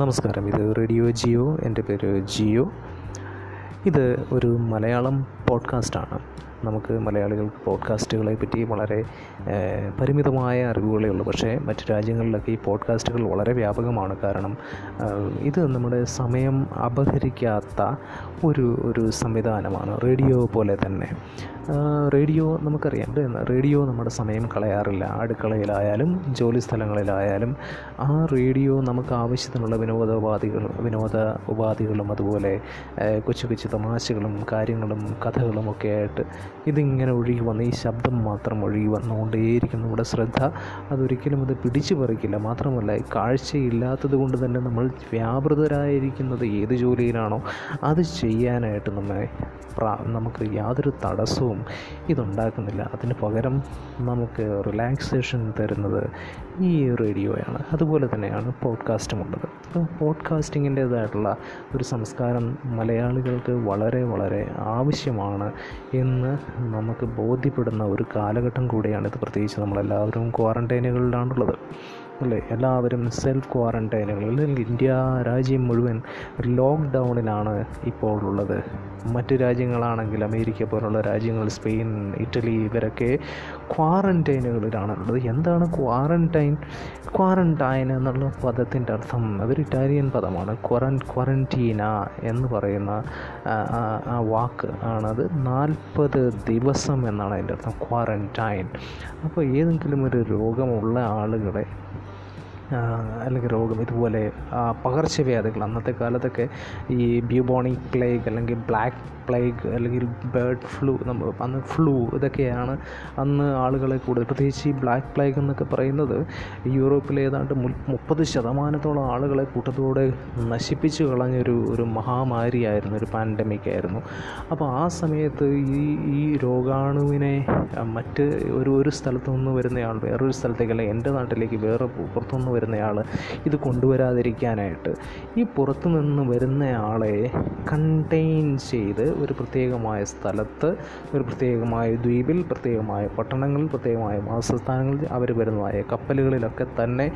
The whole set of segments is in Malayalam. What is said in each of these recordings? നമസ്കാരം, ഇത് റേഡിയോ ജിയോ. എൻ്റെ പേര് ജിയോ. ഇത് ഒരു മലയാളം പോഡ്കാസ്റ്റാണ്. നമുക്ക് മലയാളികൾക്ക് പോഡ്കാസ്റ്റുകളെ പറ്റി വളരെ പരിമിതമായ അറിവുകളേ ഉള്ളൂ. പക്ഷേ മറ്റ് രാജ്യങ്ങളിലൊക്കെ ഈ പോഡ്കാസ്റ്റുകൾ വളരെ വ്യാപകമാണ്. കാരണം ഇത് നമ്മുടെ സമയം അപഹരിക്കാത്ത ഒരു സംവിധാനമാണ്. റേഡിയോ പോലെ തന്നെ റേഡിയോ നമുക്കറിയാം, റേഡിയോ നമ്മുടെ സമയം കളയാറില്ല. അടുക്കളയിലായാലും ജോലി സ്ഥലങ്ങളിലായാലും ആ റേഡിയോ നമുക്ക് ആവശ്യത്തിനുള്ള വിനോദ ഉപാധികളും അതുപോലെ കൊച്ചു കൊച്ചു തമാശകളും കാര്യങ്ങളും കഥകളും ഒക്കെ ആയിട്ട് ഇതിങ്ങനെ ഒഴുകി വന്ന്, ഈ ശബ്ദം മാത്രം ഒഴുകി വന്നുകൊണ്ടേയിരിക്കും. നമ്മുടെ ശ്രദ്ധ അതൊരിക്കലും അത് പിടിച്ചു പറിക്കില്ല. മാത്രമല്ല, കാഴ്ചയില്ലാത്തത് കൊണ്ട് തന്നെ നമ്മൾ വ്യാപൃതരായിരിക്കുന്നത് ഏത് ജോലിയിലാണോ അത് ചെയ്യാനായിട്ട് നമുക്ക് യാതൊരു തടസ്സവും ഇതുണ്ടാക്കുന്നില്ല. അതിന് പകരം നമുക്ക് റിലാക്സേഷൻ തരുന്നത് ഈ റേഡിയോയാണ്. അതുപോലെ തന്നെയാണ് പോഡ്കാസ്റ്റുമുള്ളത്. അപ്പോൾ പോഡ്കാസ്റ്റിങ്ങിൻ്റേതായിട്ടുള്ള ഒരു സംസ്കാരം മലയാളികൾക്ക് വളരെ വളരെ ആവശ്യമാണ് എന്ന് നമുക്ക് ബോധ്യപ്പെടുന്ന ഒരു കാലഘട്ടം കൂടിയാണിത്. പ്രത്യേകിച്ച് നമ്മളെല്ലാവരും ക്വാറൻറ്റൈനുകളിലാണുള്ളത്, അല്ലേ? എല്ലാവരും സെൽഫ് ക്വാറൻറ്റൈനുകൾ, അല്ലെങ്കിൽ ഇന്ത്യ രാജ്യം മുഴുവൻ ലോക്ക്ഡൗണിലാണ് ഇപ്പോൾ ഉള്ളത്. മറ്റ് രാജ്യങ്ങളാണെങ്കിൽ അമേരിക്ക പോലുള്ള രാജ്യങ്ങൾ, സ്പെയിൻ, ഇറ്റലി, ഇവരൊക്കെ ക്വാറൻറ്റൈനുകളിലാണുള്ളത്. എന്താണ് ക്വാറൻറ്റൈൻ? ക്വാറൻറ്റൈൻ എന്നുള്ള പദത്തിൻ്റെ അർത്ഥം അതൊരു ഇറ്റാലിയൻ പദമാണ്. ക്വാറൻറ്റീന എന്ന് പറയുന്ന ആ വാക്ക് ആണത്. 40 ദിവസം എന്നാണ് അതിൻ്റെ അർത്ഥം, ക്വാറൻറ്റൈൻ. അപ്പോൾ ഏതെങ്കിലും ഒരു രോഗമുള്ള ആളുകളെ, അല്ലെങ്കിൽ രോഗം ഇതുപോലെ പകർച്ചവ്യാധികൾ, അന്നത്തെ കാലത്തൊക്കെ ഈ ബ്യൂബോണിക് പ്ലേഗ് അല്ലെങ്കിൽ ബ്ലാക്ക് പ്ലേഗ് അല്ലെങ്കിൽ ബേർഡ് ഫ്ലൂ, അന്ന് ഫ്ലൂ, ഇതൊക്കെയാണ് അന്ന് ആളുകളെ കൂടുതൽ. പ്രത്യേകിച്ച് ഈ ബ്ലാക്ക് പ്ലേഗ് എന്നൊക്കെ പറയുന്നത് യൂറോപ്പിൽ ഏതാണ്ട് 30% ആളുകളെ കൂട്ടത്തോടെ നശിപ്പിച്ചു കളഞ്ഞൊരു മഹാമാരിയായിരുന്നു, ഒരു പാൻഡമിക് ആയിരുന്നു. അപ്പോൾ ആ സമയത്ത് ഈ രോഗാണുവിനെ മറ്റ് ഒരു സ്ഥലത്തു നിന്ന് വരുന്നയാൾ വേറൊരു സ്ഥലത്തേക്ക്, അല്ലെങ്കിൽ എൻ്റെ നാട്ടിലേക്ക് വേറെ പുറത്തുനിന്ന് വരുന്നയാൾ ഇത് കൊണ്ടുവരാതിരിക്കാനായിട്ട് ഈ പുറത്തു നിന്ന് വരുന്നയാളെ കണ്ടെയ്ൻ ചെയ്ത് ഒരു പ്രത്യേകമായ സ്ഥലത്ത്, ഒരു പ്രത്യേകമായ ദ്വീപിൽ, പ്രത്യേകമായ പട്ടണങ്ങളിൽ, പ്രത്യേകമായ വാസസ്ഥാനങ്ങളിൽ, അവർ വരുന്നതായ കപ്പലുകളിലൊക്കെ തന്നെ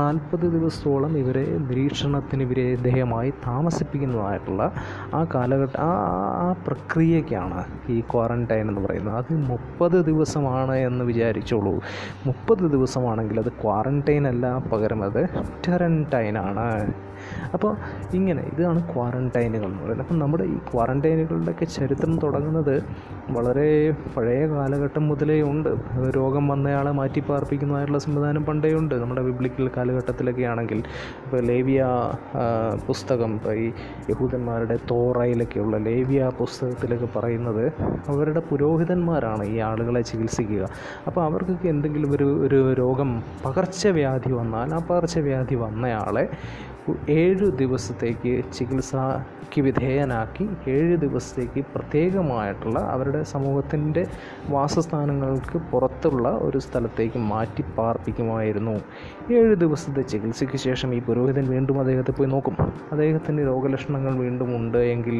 40 ദിവസത്തോളം ഇവരെ നിരീക്ഷണത്തിന് വിധേയമായി താമസിപ്പിക്കുന്നതായിട്ടുള്ള ആ കാലഘട്ടം, ആ പ്രക്രിയയ്ക്കാണ് ഈ ക്വാറൻറ്റൈൻ എന്ന് പറയുന്നത്. അത് 30 ദിവസമാണ് എന്ന് വിചാരിച്ചോളൂ. 30 ദിവസമാണെങ്കിൽ അത് ക്വാറൻറ്റൈൻ അല്ല, പകരം അത് ക്വാറൻറ്റൈനാണ്. അപ്പോൾ ഇങ്ങനെ ഇതാണ് ക്വാറൻറ്റൈനുകൾ എന്ന് പറയുന്നത്. അപ്പം നമ്മുടെ ഈ ക്വാറൻറ്റൈനുകളുടെയൊക്കെ ചരിത്രം തുടങ്ങുന്നത് വളരെ പഴയ കാലഘട്ടം മുതലേ ഉണ്ട്. രോഗം വന്നയാളെ മാറ്റിപ്പാർപ്പിക്കുന്നതായിട്ടുള്ള സംവിധാനം പണ്ടേ ഉണ്ട്. നമ്മുടെ ബൈബിളിക്കൽ കാലഘട്ടത്തിലൊക്കെ ആണെങ്കിൽ ഇപ്പോൾ ലേവ്യ പുസ്തകം, ഇപ്പോൾ ഈ യഹൂദന്മാരുടെ തോറയിലൊക്കെയുള്ള ലേവ്യ പുസ്തകത്തിലൊക്കെ പറയുന്നത് അവരുടെ പുരോഹിതന്മാരാണ് ഈ ആളുകളെ ചികിത്സിക്കുക. അപ്പോൾ അവർക്കൊക്കെ എന്തെങ്കിലും ഒരു രോഗം, പകർച്ചവ്യാധി വന്നാൽ ആ പകർച്ചവ്യാധി വന്നയാളെ 7 ദിവസത്തേക്ക് ചികിത്സയ്ക്ക് വിധേയനാക്കി 7 ദിവസത്തേക്ക് പ്രത്യേകമായിട്ടുള്ള അവരുടെ സമൂഹത്തിൻ്റെ വാസസ്ഥാനങ്ങൾക്ക് പുറത്തുള്ള ഒരു സ്ഥലത്തേക്ക് മാറ്റി പാർപ്പിക്കുമായിരുന്നു. 7 ദിവസത്തെ ചികിത്സയ്ക്ക് ശേഷം ഈ പുരോഹിതൻ വീണ്ടും അദ്ദേഹത്തെ പോയി നോക്കും. അദ്ദേഹത്തിൻ്റെ രോഗലക്ഷണങ്ങൾ വീണ്ടും ഉണ്ട് എങ്കിൽ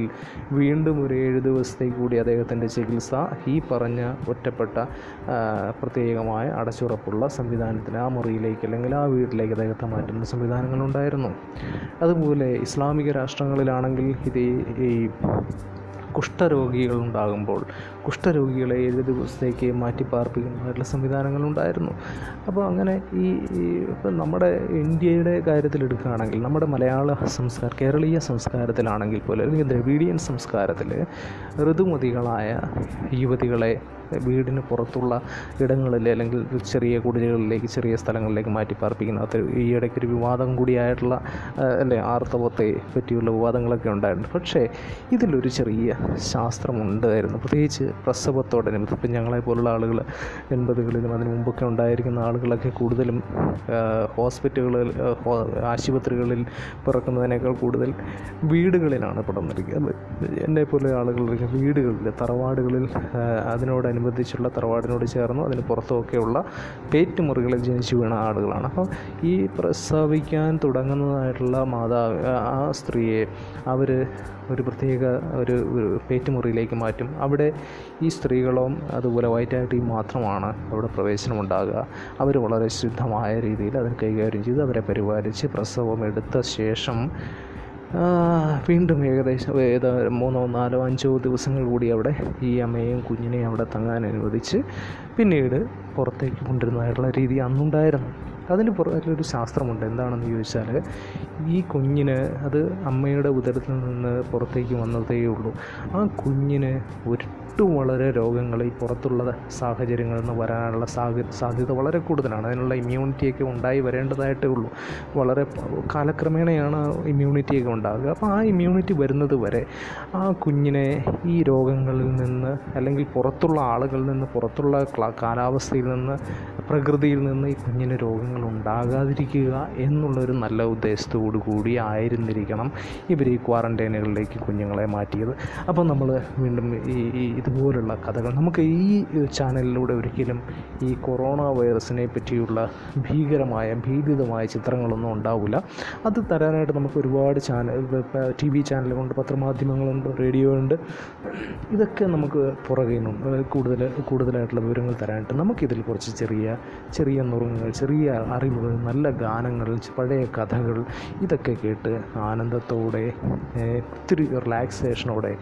വീണ്ടും ഒരു 7 ദിവസത്തേക്ക് കൂടി അദ്ദേഹത്തിൻ്റെ ചികിത്സ ഈ പറഞ്ഞ ഒറ്റപ്പെട്ട പ്രത്യേകമായ അടച്ചുറപ്പുള്ള സംവിധാനത്തിൽ, ആ മുറിയിലേക്ക് അല്ലെങ്കിൽ ആ വീട്ടിലേക്ക് അദ്ദേഹത്തെ മാറ്റുന്ന സംവിധാനങ്ങളുണ്ടായിരുന്നു. അതുപോലെ ഇസ്ലാമിക രാഷ്ട്രങ്ങളിലാണെങ്കിൽ ഇത് ഈ കുഷ്ഠരോഗികളുണ്ടാകുമ്പോൾ കുഷ്ഠരോഗികളെ 7 ദിവസത്തേക്ക് മാറ്റിപ്പാർപ്പിക്കുന്നതായിട്ടുള്ള സംവിധാനങ്ങളുണ്ടായിരുന്നു. അപ്പോൾ അങ്ങനെ ഈ ഇപ്പം നമ്മുടെ ഇന്ത്യയുടെ കാര്യത്തിലെടുക്കുകയാണെങ്കിൽ, നമ്മുടെ മലയാള കേരളീയ സംസ്കാരത്തിലാണെങ്കിൽ പോലും, അല്ലെങ്കിൽ ദ്രവീഡിയൻ സംസ്കാരത്തിൽ ഋതുമതികളായ യുവതികളെ വീടിന് പുറത്തുള്ള ഇടങ്ങളിൽ അല്ലെങ്കിൽ ചെറിയ കുടിലുകളിലേക്ക്, ചെറിയ സ്ഥലങ്ങളിലേക്ക് മാറ്റിപ്പാർപ്പിക്കുന്ന, അത് ഈ ഇടയ്ക്കൊരു വിവാദം കൂടിയായിട്ടുള്ള, അല്ലേ, ആർത്തവത്തെ പറ്റിയുള്ള വിവാദങ്ങളൊക്കെ ഉണ്ടായിരുന്നു. പക്ഷേ ഇതിലൊരു ചെറിയ ശാസ്ത്രമുണ്ടായിരുന്നു. പ്രത്യേകിച്ച് പ്രസവത്തോടനുബന്ധിച്ച് ഇപ്പം ഞങ്ങളെപ്പോലുള്ള ആളുകൾ 80-കളിലും അതിന് മുമ്പൊക്കെ ഉണ്ടായിരിക്കുന്ന ആളുകളൊക്കെ കൂടുതലും ഹോസ്പിറ്റലുകളിൽ, ആശുപത്രികളിൽ പിറക്കുന്നതിനേക്കാൾ കൂടുതൽ വീടുകളിലാണ് പിറന്നിരിക്കുന്നത്. എന്നെപ്പോലെ ആളുകളുടെ വീടുകളിൽ, തറവാടുകളിൽ, അതിനോടനുബന്ധം അനുബന്ധിച്ചുള്ള തറവാടിനോട് ചേർന്നു അതിന് പുറത്തുമൊക്കെയുള്ള പേറ്റ് മുറികളിൽ ജനിച്ചു വീണ ആളുകളാണ്. അപ്പം ഈ പ്രസവിക്കാൻ തുടങ്ങുന്നതായിട്ടുള്ള മാതാവ് ആ സ്ത്രീയെ അവർ ഒരു പ്രത്യേക ഒരു പേറ്റുമുറിയിലേക്ക് മാറ്റും. അവിടെ ഈ സ്ത്രീകളും അതുപോലെ വൈറ്റാട്ടിയും മാത്രമാണ് അവിടെ പ്രവേശനമുണ്ടാകുക. അവർ വളരെ ശുദ്ധമായ രീതിയിൽ അതിന് കൈകാര്യം ചെയ്ത് അവരെ പരിപാലിച്ച് പ്രസവം എടുത്ത ശേഷം വീണ്ടും ഏകദേശം 3, 4, 5 ദിവസങ്ങൾ കൂടി അവിടെ ഈ അമ്മയെയും കുഞ്ഞിനെയും അവിടെ തങ്ങാൻ അനുവദിച്ച് പിന്നീട് പുറത്തേക്ക് കൊണ്ടുവരുന്നതായിട്ടുള്ള രീതി അന്നുണ്ടായിരുന്നു. അതിന് പുറകിലൊരു ശാസ്ത്രമുണ്ട്. എന്താണെന്ന് ചോദിച്ചാൽ ഈ കുഞ്ഞിന് അത് അമ്മയുടെ ഉദരത്തിൽ നിന്ന് പുറത്തേക്ക് വന്നതേ ഉള്ളൂ. ആ കുഞ്ഞിന് ഒട്ടും വളരെ രോഗങ്ങൾ ഈ പുറത്തുള്ള സാഹചര്യങ്ങളിൽ നിന്ന് വരാനുള്ള സാധ്യത വളരെ കൂടുതലാണ്. അതിനുള്ള ഇമ്മ്യൂണിറ്റിയൊക്കെ ഉണ്ടായി വരേണ്ടതായിട്ടേ ഉള്ളൂ. വളരെ കാലക്രമേണയാണ് ഇമ്മ്യൂണിറ്റിയൊക്കെ ഉണ്ടാകുക. അപ്പോൾ ആ ഇമ്മ്യൂണിറ്റി വരുന്നത് വരെ ആ കുഞ്ഞിനെ ഈ രോഗങ്ങളിൽ നിന്ന് അല്ലെങ്കിൽ പുറത്തുള്ള ആളുകളിൽ നിന്ന് പുറത്തുള്ള കാലാവസ്ഥയിൽ നിന്ന് പ്രകൃതിയിൽ നിന്ന് ഈ കുഞ്ഞിന് രോഗങ്ങൾ ഉണ്ടാകാതിരിക്കുക എന്നുള്ളൊരു നല്ല ഉദ്ദേശത്തോടു കൂടി ആയിരുന്നിരിക്കണം ഇവർ ഈ ക്വാറൻറ്റൈനുകളിലേക്ക് കുഞ്ഞുങ്ങളെ മാറ്റിയത്. അപ്പോൾ നമ്മൾ വീണ്ടും ഈ ഇതുപോലുള്ള കഥകൾ നമുക്ക് ഈ ചാനലിലൂടെ ഒരിക്കലും ഈ കൊറോണ വൈറസിനെ പറ്റിയുള്ള ഭീതിതമായ ചിത്രങ്ങളൊന്നും ഉണ്ടാവില്ല. അത് തരാനായിട്ട് നമുക്ക് ഒരുപാട് TV ചാനലുകളുണ്ട്, പത്രമാധ്യമങ്ങളുണ്ട്, റേഡിയോ ഉണ്ട്. ഇതൊക്കെ നമുക്ക് പുറകെ കൂടുതലായിട്ടുള്ള വിവരങ്ങൾ തരാനായിട്ട് നമുക്കിതിൽ കുറച്ച് ചെറിയ ചെറിയ നുറുങ്ങുകൾ, ചെറിയ അറിവുകൾ, നല്ല ഗാനങ്ങൾ, പഴയ കഥകൾ ഇതൊക്കെ കേട്ട് ആനന്ദത്തോടെ ഒത്തിരി റിലാക്സേഷനോടെ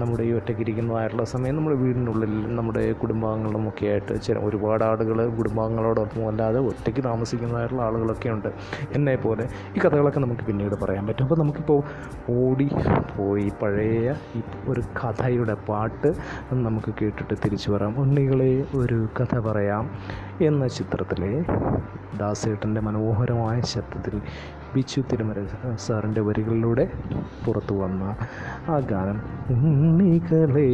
നമ്മുടെ ഈ ഒറ്റയ്ക്കിരിക്കുന്നതായിട്ടുള്ള സമയം നമ്മുടെ വീടിനുള്ളിൽ നമ്മുടെ കുടുംബാംഗങ്ങളുമൊക്കെ ആയിട്ട് ഒരുപാട് ആളുകൾ കുടുംബാംഗങ്ങളോടൊപ്പം അല്ലാതെ ഒറ്റയ്ക്ക് താമസിക്കുന്നതായിട്ടുള്ള ആളുകളൊക്കെ ഉണ്ട് എന്നെ പോലെ. ഈ കഥകളൊക്കെ നമുക്ക് പിന്നീട് പറയാൻ പറ്റും. അപ്പോൾ നമുക്കിപ്പോൾ ഓടിപ്പോയി പഴയ ഒരു കഥയുടെ പാട്ട് നമുക്ക് കേട്ടിട്ട് തിരിച്ചു വരാം. ഉണ്ണികളെ ഒരു കഥ പറയാം എന്ന ചിത്രത്തിലെ ദാസേട്ടൻ്റെ മനോഹരമായ ശബ്ദത്തിൽ ബിച്ചു തിരുമല സാറിൻ്റെ വരികളിലൂടെ പുറത്തു വന്ന ആ ഗാനം ഉണ്ണികളെ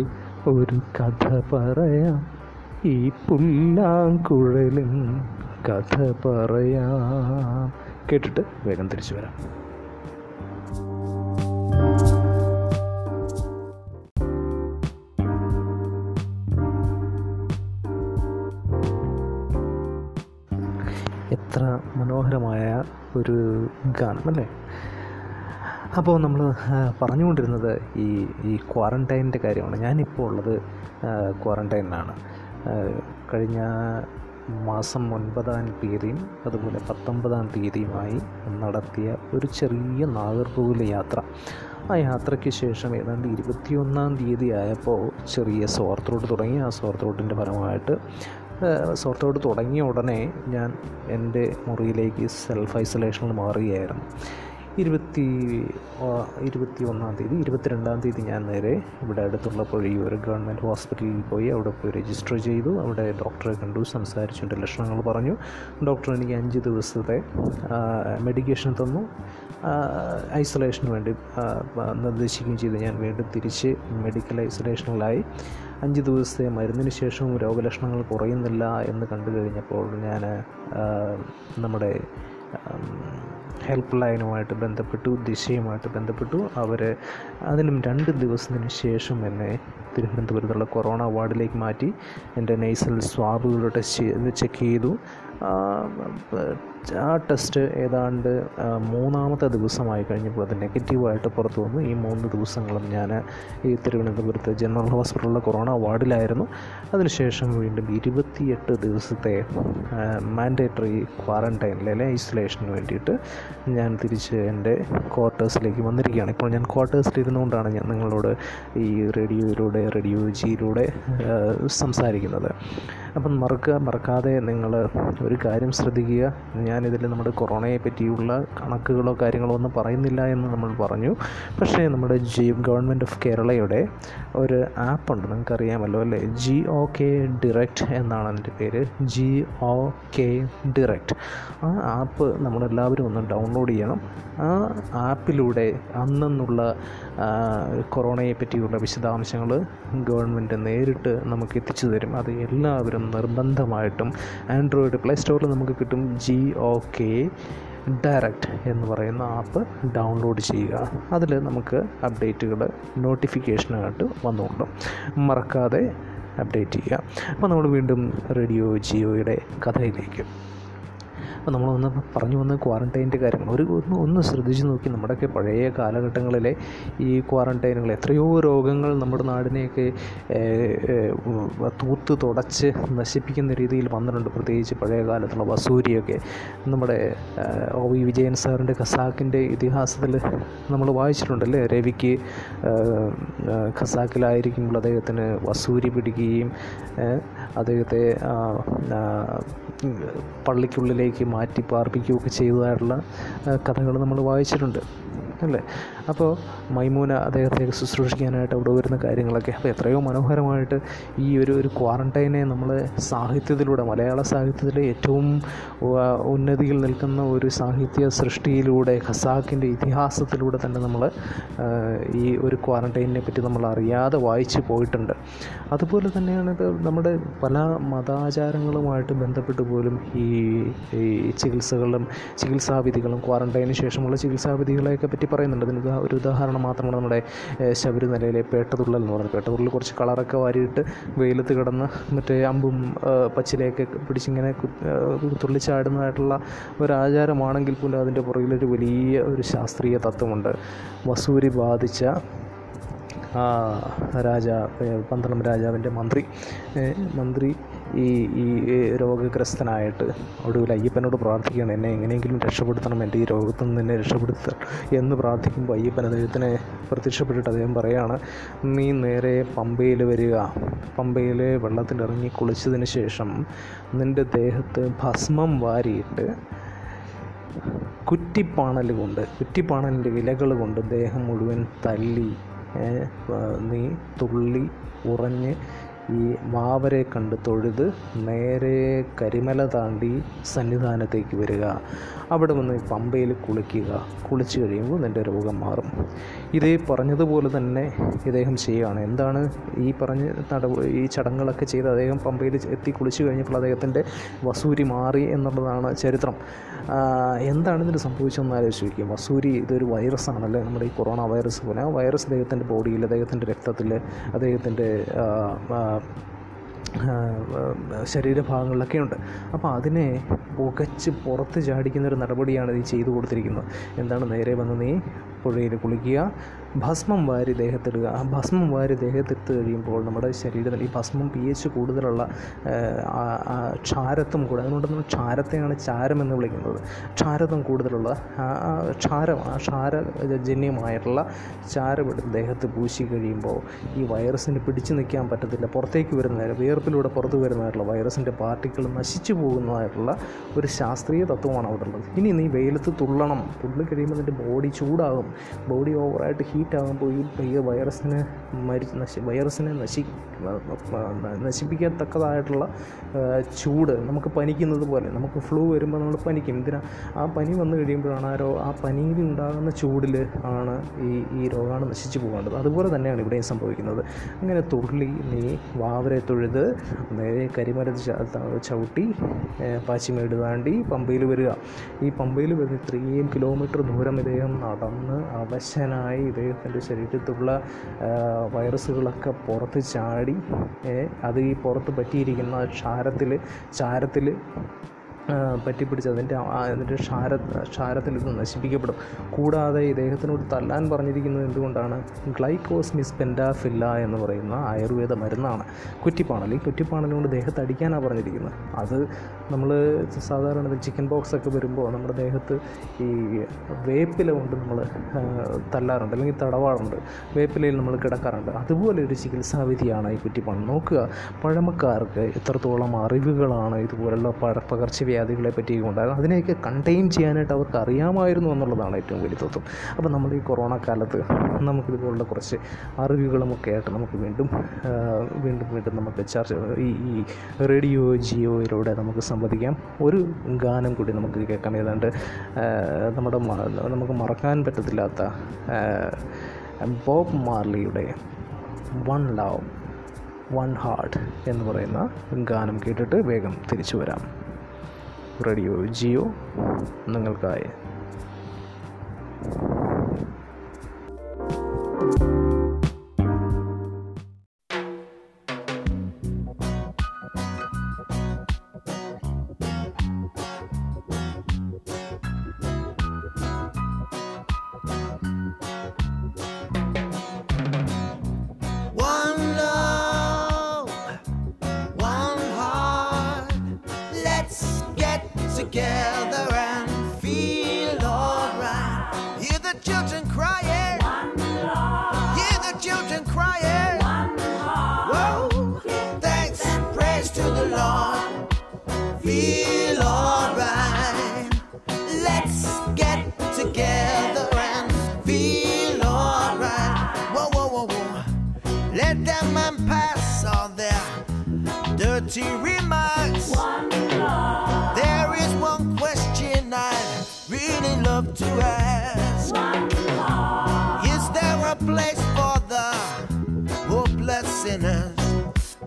ഒരു കഥ പറയാം, ഈ പുല്ലാങ്കുഴലും കഥ പറയാം കേട്ടിട്ട് വേഗം തിരിച്ചു വരാം. എത്ര മനോഹരമായ ഒരു ഗാനം അല്ലേ. അപ്പോൾ നമ്മൾ പറഞ്ഞുകൊണ്ടിരുന്നത് ഈ ക്വാറൻറ്റൈനിൻ്റെ കാര്യമാണ്. ഞാനിപ്പോൾ ഉള്ളത് ക്വാറൻറ്റൈനിലാണ്. കഴിഞ്ഞ മാസം 9-ാം തീയതിയും അതുപോലെ 19-ാം തീയതിയുമായി നടത്തിയ ഒരു ചെറിയ നാഗർകോവിൽ യാത്ര. ആ യാത്രയ്ക്ക് ശേഷം ഏതാണ്ട് 21-ാം തീയതി ആയപ്പോൾ ചെറിയ സോർ ത്രോട്ട് തുടങ്ങി. ആ സോർ ത്രോട്ടിൻ്റെ ഫലമായിട്ട് സോർട്ടോട് തുടങ്ങിയ ഉടനെ ഞാൻ എൻ്റെ മുറിയിലേക്ക് സെൽഫ് ഐസൊലേഷനിൽ മാറുകയായിരുന്നു. 21-ാം തീയതി 22-ാം തീയതി ഞാൻ നേരെ ഇവിടെ അടുത്തുള്ള ഒരു ഗവൺമെൻറ് ഹോസ്പിറ്റലിൽ പോയി അവിടെ പോയി രജിസ്റ്റർ ചെയ്തു. അവിടെ ഡോക്ടറെ കണ്ടു, സംസാരിച്ചു, എൻ്റെ ലക്ഷണങ്ങൾ പറഞ്ഞു. ഡോക്ടർ എനിക്ക് 5 ദിവസത്തെ മെഡിക്കേഷൻ തന്നു, ഐസൊലേഷന് വേണ്ടി നിർദ്ദേശിക്കുകയും ചെയ്തു. ഞാൻ വീണ്ടും തിരിച്ച് മെഡിക്കൽ ഐസൊലേഷനിലായി. 5 ദിവസത്തെ മരുന്നിന് ശേഷവും രോഗലക്ഷണങ്ങൾ കുറയുന്നില്ല എന്ന് കണ്ടു കഴിഞ്ഞപ്പോൾ ഞാൻ നമ്മുടെ ഹെൽപ്പ് ലൈനുമായിട്ട് ബന്ധപ്പെട്ടു, ദിശയുമായിട്ട് ബന്ധപ്പെട്ടു. അവർ അതിനും 2 ദിവസത്തിന് ശേഷം എന്നെ തിരുവനന്തപുരത്തുള്ള കൊറോണ വാർഡിലേക്ക് മാറ്റി. എൻ്റെ നെയ്സൽ സ്വാബുകൾ ചെക്ക് ചെയ്തു. ആ ടെസ്റ്റ് ഏതാണ്ട് 3-ാമത്തെ ദിവസമായി കഴിഞ്ഞപ്പോൾ അത് നെഗറ്റീവായിട്ട് പുറത്തു വന്നു. ഈ 3 ദിവസങ്ങളും ഞാൻ ഈ തിരുവനന്തപുരത്ത് ജനറൽ ഹോസ്പിറ്റലിലെ കൊറോണ വാർഡിലായിരുന്നു. അതിനുശേഷം വീണ്ടും 28 ദിവസത്തെ മാൻഡേറ്ററി ക്വാറൻറ്റൈനിൽ അല്ലെങ്കിൽ ഐസൊലേഷന് വേണ്ടിയിട്ട് ഞാൻ തിരിച്ച് എൻ്റെ ക്വാർട്ടേഴ്സിലേക്ക് വന്നിരിക്കുകയാണ്. ഇപ്പോൾ ഞാൻ ക്വാർട്ടേഴ്സിലിരുന്നു കൊണ്ടാണ് ഞാൻ നിങ്ങളോട് ഈ റേഡിയോജിയിലൂടെ സംസാരിക്കുന്നത്. അപ്പം മറക്കാതെ നിങ്ങൾ ഒരു കാര്യം ശ്രദ്ധിക്കുക. ഞാനിതിൽ നമ്മുടെ കൊറോണയെ പറ്റിയുള്ള കണക്കുകളോ കാര്യങ്ങളോ ഒന്നും പറയുന്നില്ല എന്ന് നമ്മൾ പറഞ്ഞു. പക്ഷേ നമ്മുടെ ഗവൺമെൻറ് ഓഫ് കേരളയുടെ ഒരു ആപ്പുണ്ട്, നിങ്ങൾക്കറിയാമല്ലോ അല്ലേ. GOK Direct എന്നാണ് എൻ്റെ പേര്, GOK Direct. ആ ആപ്പ് നമ്മളെല്ലാവരും ഒന്ന് ഡൗൺലോഡ് ചെയ്യണം. ആ ആപ്പിലൂടെ അന്നെന്നുള്ള കൊറോണയെ പറ്റിയുള്ള വിശദാംശങ്ങൾ ഗവൺമെൻറ് നേരിട്ട് നമുക്ക് എത്തിച്ചു തരും. അത് എല്ലാവരും നിർബന്ധമായിട്ടും ആൻഡ്രോയിഡ് പ്ലേ സ്റ്റോറിൽ നമുക്ക് കിട്ടും. GOK Direct എന്ന് പറയുന്ന ആപ്പ് ഡൗൺലോഡ് ചെയ്യുക. അതിൽ നമുക്ക് അപ്ഡേറ്റുകൾ നോട്ടിഫിക്കേഷനായിട്ട് വന്നുകൊണ്ടും മറക്കാതെ അപ്ഡേറ്റ് ചെയ്യുക. അപ്പോൾ നമ്മൾ വീണ്ടും റേഡിയോ ജിയോയുടെ കഥയിലേക്ക്. അപ്പോൾ നമ്മളൊന്ന് പറഞ്ഞു വന്ന ക്വാറൻറ്റൈൻ്റെ കാര്യം ഒന്ന് ശ്രദ്ധിച്ച് നോക്കി. നമ്മുടെയൊക്കെ പഴയ കാലഘട്ടങ്ങളിലെ ഈ ക്വാറൻറ്റൈനുകൾ എത്രയോ രോഗങ്ങൾ നമ്മുടെ നാടിനെയൊക്കെ തൂത്ത് തുടച്ച് നശിപ്പിക്കുന്ന രീതിയിൽ വന്നിട്ടുണ്ട്. പ്രത്യേകിച്ച് പഴയ കാലത്തുള്ള വസൂരിയൊക്കെ നമ്മുടെ ഒ വി വിജയൻ സാറിൻ്റെ ഖസാക്കിൻ്റെ ഇതിഹാസത്തിൽ നമ്മൾ വായിച്ചിട്ടുണ്ടല്ലേ. രവിക്ക് ഖസാക്കിലായിരിക്കുമ്പോൾ അദ്ദേഹത്തിന് വസൂരി പിടിക്കുകയും അദ്ദേഹത്തെ പള്ളിക്കുള്ളിലേക്ക് മാറ്റി പാർപ്പിക്കുകയൊക്കെ ചെയ്തതായിട്ടുള്ള കഥകൾ നമ്മൾ വായിച്ചിട്ടുണ്ട് അല്ലേ. അപ്പോൾ മൈമൂന അദ്ദേഹത്തെ ശുശ്രൂഷിക്കാനായിട്ട് അവിടെ വരുന്ന കാര്യങ്ങളൊക്കെ അപ്പോൾ എത്രയോ മനോഹരമായിട്ട് ഈ ഒരു ക്വാറൻറ്റൈനെ നമ്മൾ സാഹിത്യത്തിലൂടെ, മലയാള സാഹിത്യത്തിലെ ഏറ്റവും ഉന്നതിയിൽ നിൽക്കുന്ന ഒരു സാഹിത്യ സൃഷ്ടിയിലൂടെ, ഖസാക്കിൻ്റെ ഇതിഹാസത്തിലൂടെ തന്നെ നമ്മൾ ഈ ഒരു ക്വാറൻറ്റൈനെ പറ്റി നമ്മൾ അറിയാതെ വായിച്ചു പോയിട്ടുണ്ട്. അതുപോലെ തന്നെയാണ് ഇത് നമ്മുടെ പല മതാചാരങ്ങളുമായിട്ട് ബന്ധപ്പെട്ട് പോലും ഈ ചികിത്സകളും ചികിത്സാവിധികളും ക്വാറൻറ്റൈന് ശേഷമുള്ള ചികിത്സാവിധികളെയൊക്കെ പറ്റി പറയുന്നുണ്ട്. അതിന് ഒരു ഉദാഹരണം മാത്രമാണ് നമ്മുടെ ശബരിമലയിലെ പേട്ടതുള്ളൽ എന്ന് പറയുന്നത്. പേട്ടതുള്ളൽ കുറച്ച് കളറൊക്കെ വാരിയിട്ട് വെയിലത്ത് കിടന്ന് മറ്റേ അമ്പും പച്ചിലയൊക്കെ പിടിച്ചിങ്ങനെ തുള്ളിച്ചാടുന്നതായിട്ടുള്ള ഒരാചാരമാണെങ്കിൽ പോലും അതിൻ്റെ പുറകിലൊരു വലിയ ഒരു ശാസ്ത്രീയ തത്വമുണ്ട്. വസൂരി ബാധിച്ച പന്തളം രാജാവിൻ്റെ മന്ത്രി ഈ രോഗഗ്രസ്തനായിട്ട് ഒടുവിൽ അയ്യപ്പനോട് പ്രാർത്ഥിക്കുകയാണ്, എന്നെ എങ്ങനെയെങ്കിലും രക്ഷപ്പെടുത്തണം, എൻ്റെ ഈ രോഗത്തിൽ നിന്ന് എന്നെ രക്ഷപ്പെടുത്തണം എന്ന് പ്രാർത്ഥിക്കുമ്പോൾ അയ്യപ്പൻ അദ്ദേഹത്തിന് പ്രത്യക്ഷപ്പെട്ടിട്ട് അദ്ദേഹം പറയുകയാണ്, നീ നേരെ പമ്പയിൽ വരിക, പമ്പയിൽ വെള്ളത്തിലിറങ്ങി കുളിച്ചതിന് ശേഷം നിൻ്റെ ദേഹത്ത് ഭസ്മം വാരിയിട്ട് കുറ്റിപ്പാണലിൻ്റെ ഇലകൾ കൊണ്ട് ദേഹം മുഴുവൻ തല്ലി നീ തുള്ളി ഉറഞ്ഞ് ഈ മാവരെ കണ്ട് തൊഴുത് നേരെ കരിമല താണ്ടി സന്നിധാനത്തേക്ക് വരിക, അവിടെ വന്ന് പമ്പയിൽ കുളിക്കുക, കുളിച്ച് കഴിയുമ്പോൾ നിൻ്റെ രോഗം മാറും. ഇതേ പറഞ്ഞതുപോലെ തന്നെ ഇദ്ദേഹം ചെയ്യുകയാണ്. എന്താണ് ഈ ഈ ചടങ്ങുകളൊക്കെ ചെയ്ത് അദ്ദേഹം പമ്പയിൽ എത്തി കുളിച്ച് കഴിഞ്ഞപ്പോൾ അദ്ദേഹത്തിൻ്റെ വസൂരി മാറി എന്നുള്ളതാണ് ചരിത്രം. എന്താണ് ഇതിന് സംഭവിച്ചതെന്ന് ആലോചിച്ച് നോക്കുക. വസൂരി ഇതൊരു വൈറസാണല്ലേ, നമ്മുടെ ഈ കൊറോണ വൈറസ് പോലെ. ആ വൈറസ് അദ്ദേഹത്തിൻ്റെ ബോഡിയിൽ, അദ്ദേഹത്തിൻ്റെ രക്തത്തിൽ, അദ്ദേഹത്തിൻ്റെ ശരീരഭാഗങ്ങളിലൊക്കെയുണ്ട്. അപ്പോൾ അതിനെ പുകച്ച് പുറത്ത് ചാടിക്കുന്നൊരു നടപടിയാണ് ഇത് ചെയ്തു കൊടുത്തിരിക്കുന്നത്. എന്താണ്, നേരെ വന്ന് നീ പുഴയിൽ കുളിക്കുക, ഭസ്മം വാരി ദേഹത്തിടുക. ആ ഭസ്മം വാരി ദേഹത്തെടുത്ത് കഴിയുമ്പോൾ നമ്മുടെ ശരീരത്തിൽ ഈ ഭസ്മം pH കൂടുതലുള്ള ക്ഷാരത്വം കൂടെ, അതുകൊണ്ടുതന്നെ ക്ഷാരത്തെയാണ് ചാരം എന്ന് വിളിക്കുന്നത്, ക്ഷാരത്വം കൂടുതലുള്ള ക്ഷാരജന്യമായിട്ടുള്ള ചാരം എടുത്ത് ദേഹത്ത് പൂശി കഴിയുമ്പോൾ ഈ വൈറസിന് പിടിച്ചു നിൽക്കാൻ പറ്റത്തില്ല. പുറത്തേക്ക് വരുന്ന വിയർപ്പിലൂടെ പുറത്ത് വരുന്നതായിട്ടുള്ള വൈറസിൻ്റെ പാർട്ടിക്കിൾ നശിച്ചു പോകുന്നതായിട്ടുള്ള ഒരു ശാസ്ത്രീയ തത്വമാണ് അവിടെ ഉള്ളത്. ഇനി നീ വെയിലത്ത് തുള്ളണം, തുള്ളി കഴിയുമ്പോൾ നിൻ്റെ ബോഡി ചൂടാകും, ബോഡി ഓവറായിട്ട് ഹീറ്റാകുമ്പോൾ ഈ വൈറസിനെ നശിപ്പിക്കാൻ തക്കതായിട്ടുള്ള ചൂട്, നമുക്ക് പനിക്കുന്നത് പോലെ, നമുക്ക് ഫ്ലൂ വരുമ്പോൾ നമ്മൾ പനിക്കും. ആ പനി വന്നു കഴിയുമ്പോഴാണ് ആ പനിയിൽ ഉണ്ടാകുന്ന ചൂടിൽ ആണ് ഈ രോഗാണു നശിച്ചു പോകേണ്ടത്. അതുപോലെ തന്നെയാണ് ഇവിടെയും സംഭവിക്കുന്നത്. അങ്ങനെ തുള്ളി നീ വാവരെ തൊഴുത് നേരെ കരിമല ചവിട്ടി പാച്ചിമേട് താണ്ടി പമ്പയിൽ വരിക. ഈ പമ്പയിൽ വരുന്ന 3 കിലോമീറ്റർ ദൂരം ഇദ്ദേഹം നടന്ന് അവശനായി ഇദ്ദേഹത്തിൻ്റെ ശരീരത്തിലുള്ള വൈറസുകളൊക്കെ പുറത്ത് ചാടി അത് ഈ പുറത്ത് പറ്റിയിരിക്കുന്ന ചാരത്തിൽ പറ്റിപ്പിടിച്ച് അതിൻ്റെ ക്ഷാരത്തിൽ ഇത് നശിപ്പിക്കപ്പെടും. കൂടാതെ ഇദ്ദേഹത്തിനോട് തല്ലാൻ പറഞ്ഞിരിക്കുന്നത് എന്തുകൊണ്ടാണ്? ഗ്ലൈക്കോസ് മിസ്പെൻഡാഫില്ല എന്ന് പറയുന്ന ആയുർവേദ മരുന്നാണ്. കുറ്റിപ്പാണൽ, ഈ കുറ്റിപ്പാണലിനോട് ദേഹത്ത് അടിക്കാനാണ് പറഞ്ഞിരിക്കുന്നത്. അത് നമ്മൾ സാധാരണ ചിക്കൻ ബോക്സ് ഒക്കെ വരുമ്പോൾ നമ്മുടെ ദേഹത്ത് ഈ വേപ്പില കൊണ്ട് നമ്മൾ തല്ലാറുണ്ട്, അല്ലെങ്കിൽ തടവാറുണ്ട്, വേപ്പിലയിൽ നമ്മൾ കിടക്കാറുണ്ട്. അതുപോലെ ഒരു ചികിത്സാവിധിയാണ് ഈ കുറ്റിപ്പാണൽ. നോക്കുക പഴമക്കാർക്ക് എത്രത്തോളം അറിവുകളാണ് ഇതുപോലുള്ള പകർച്ചവ്യാധികളെ പറ്റിയൊക്കെ ഉണ്ടായിരുന്നു. അതിനെയൊക്കെ കണ്ടെയ്ൻ ചെയ്യാനായിട്ട് അവർക്ക് അറിയാമായിരുന്നു എന്നുള്ളതാണ് ഏറ്റവും വലിയ തത്വം. അപ്പോൾ നമ്മൾ ഈ കൊറോണ കാലത്ത് നമുക്കിതുപോലുള്ള കുറച്ച് അറിവുകളുമൊക്കെ ആയിട്ട് നമുക്ക് വീണ്ടും നമുക്ക് ഈ റേഡിയോ ജിയോയിലൂടെ നമുക്ക് സംവദിക്കാം. ഒരു ഗാനം കൂടി നമുക്ക് കേൾക്കാം. ഏതാണ്ട് നമുക്ക് മറക്കാൻ പറ്റത്തില്ലാത്ത ബോബ് മാർലിയുടെ വൺ ലവ് വൺ ഹാർട്ട് എന്ന് പറയുന്ന ഗാനം കേട്ടിട്ട് വേഗം തിരിച്ചു വരാം. റേഡിയോ ജിയോ നിങ്ങൾക്കായി. together and feel alright. Hear the children crying. Hear the children crying. Whoa! Thanks and praise to the Lord. Feel alright. Let's get together and feel alright. Whoa, whoa, whoa, whoa! Let that man pass all their dirty remarks. There is one question I'd really love to ask. Is there a place for the hopeless sinners